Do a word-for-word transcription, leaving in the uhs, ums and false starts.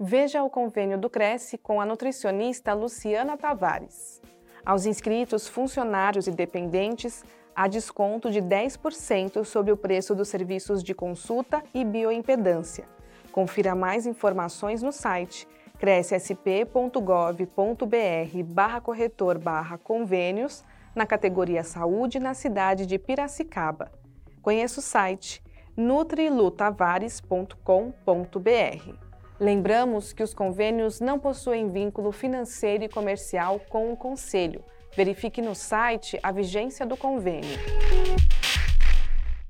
Veja o convênio do Cresce com a nutricionista Luciana Tavares. Aos inscritos, funcionários e dependentes, há desconto de dez por cento sobre o preço dos serviços de consulta e bioimpedância. Confira mais informações no site cresce s p ponto gov ponto b r barra corretor barra convênios, na categoria Saúde, na cidade de Piracicaba. Conheça o site nutrilutavares ponto com ponto b r. Lembramos que os convênios não possuem vínculo financeiro e comercial com o Conselho. Verifique no site a vigência do convênio.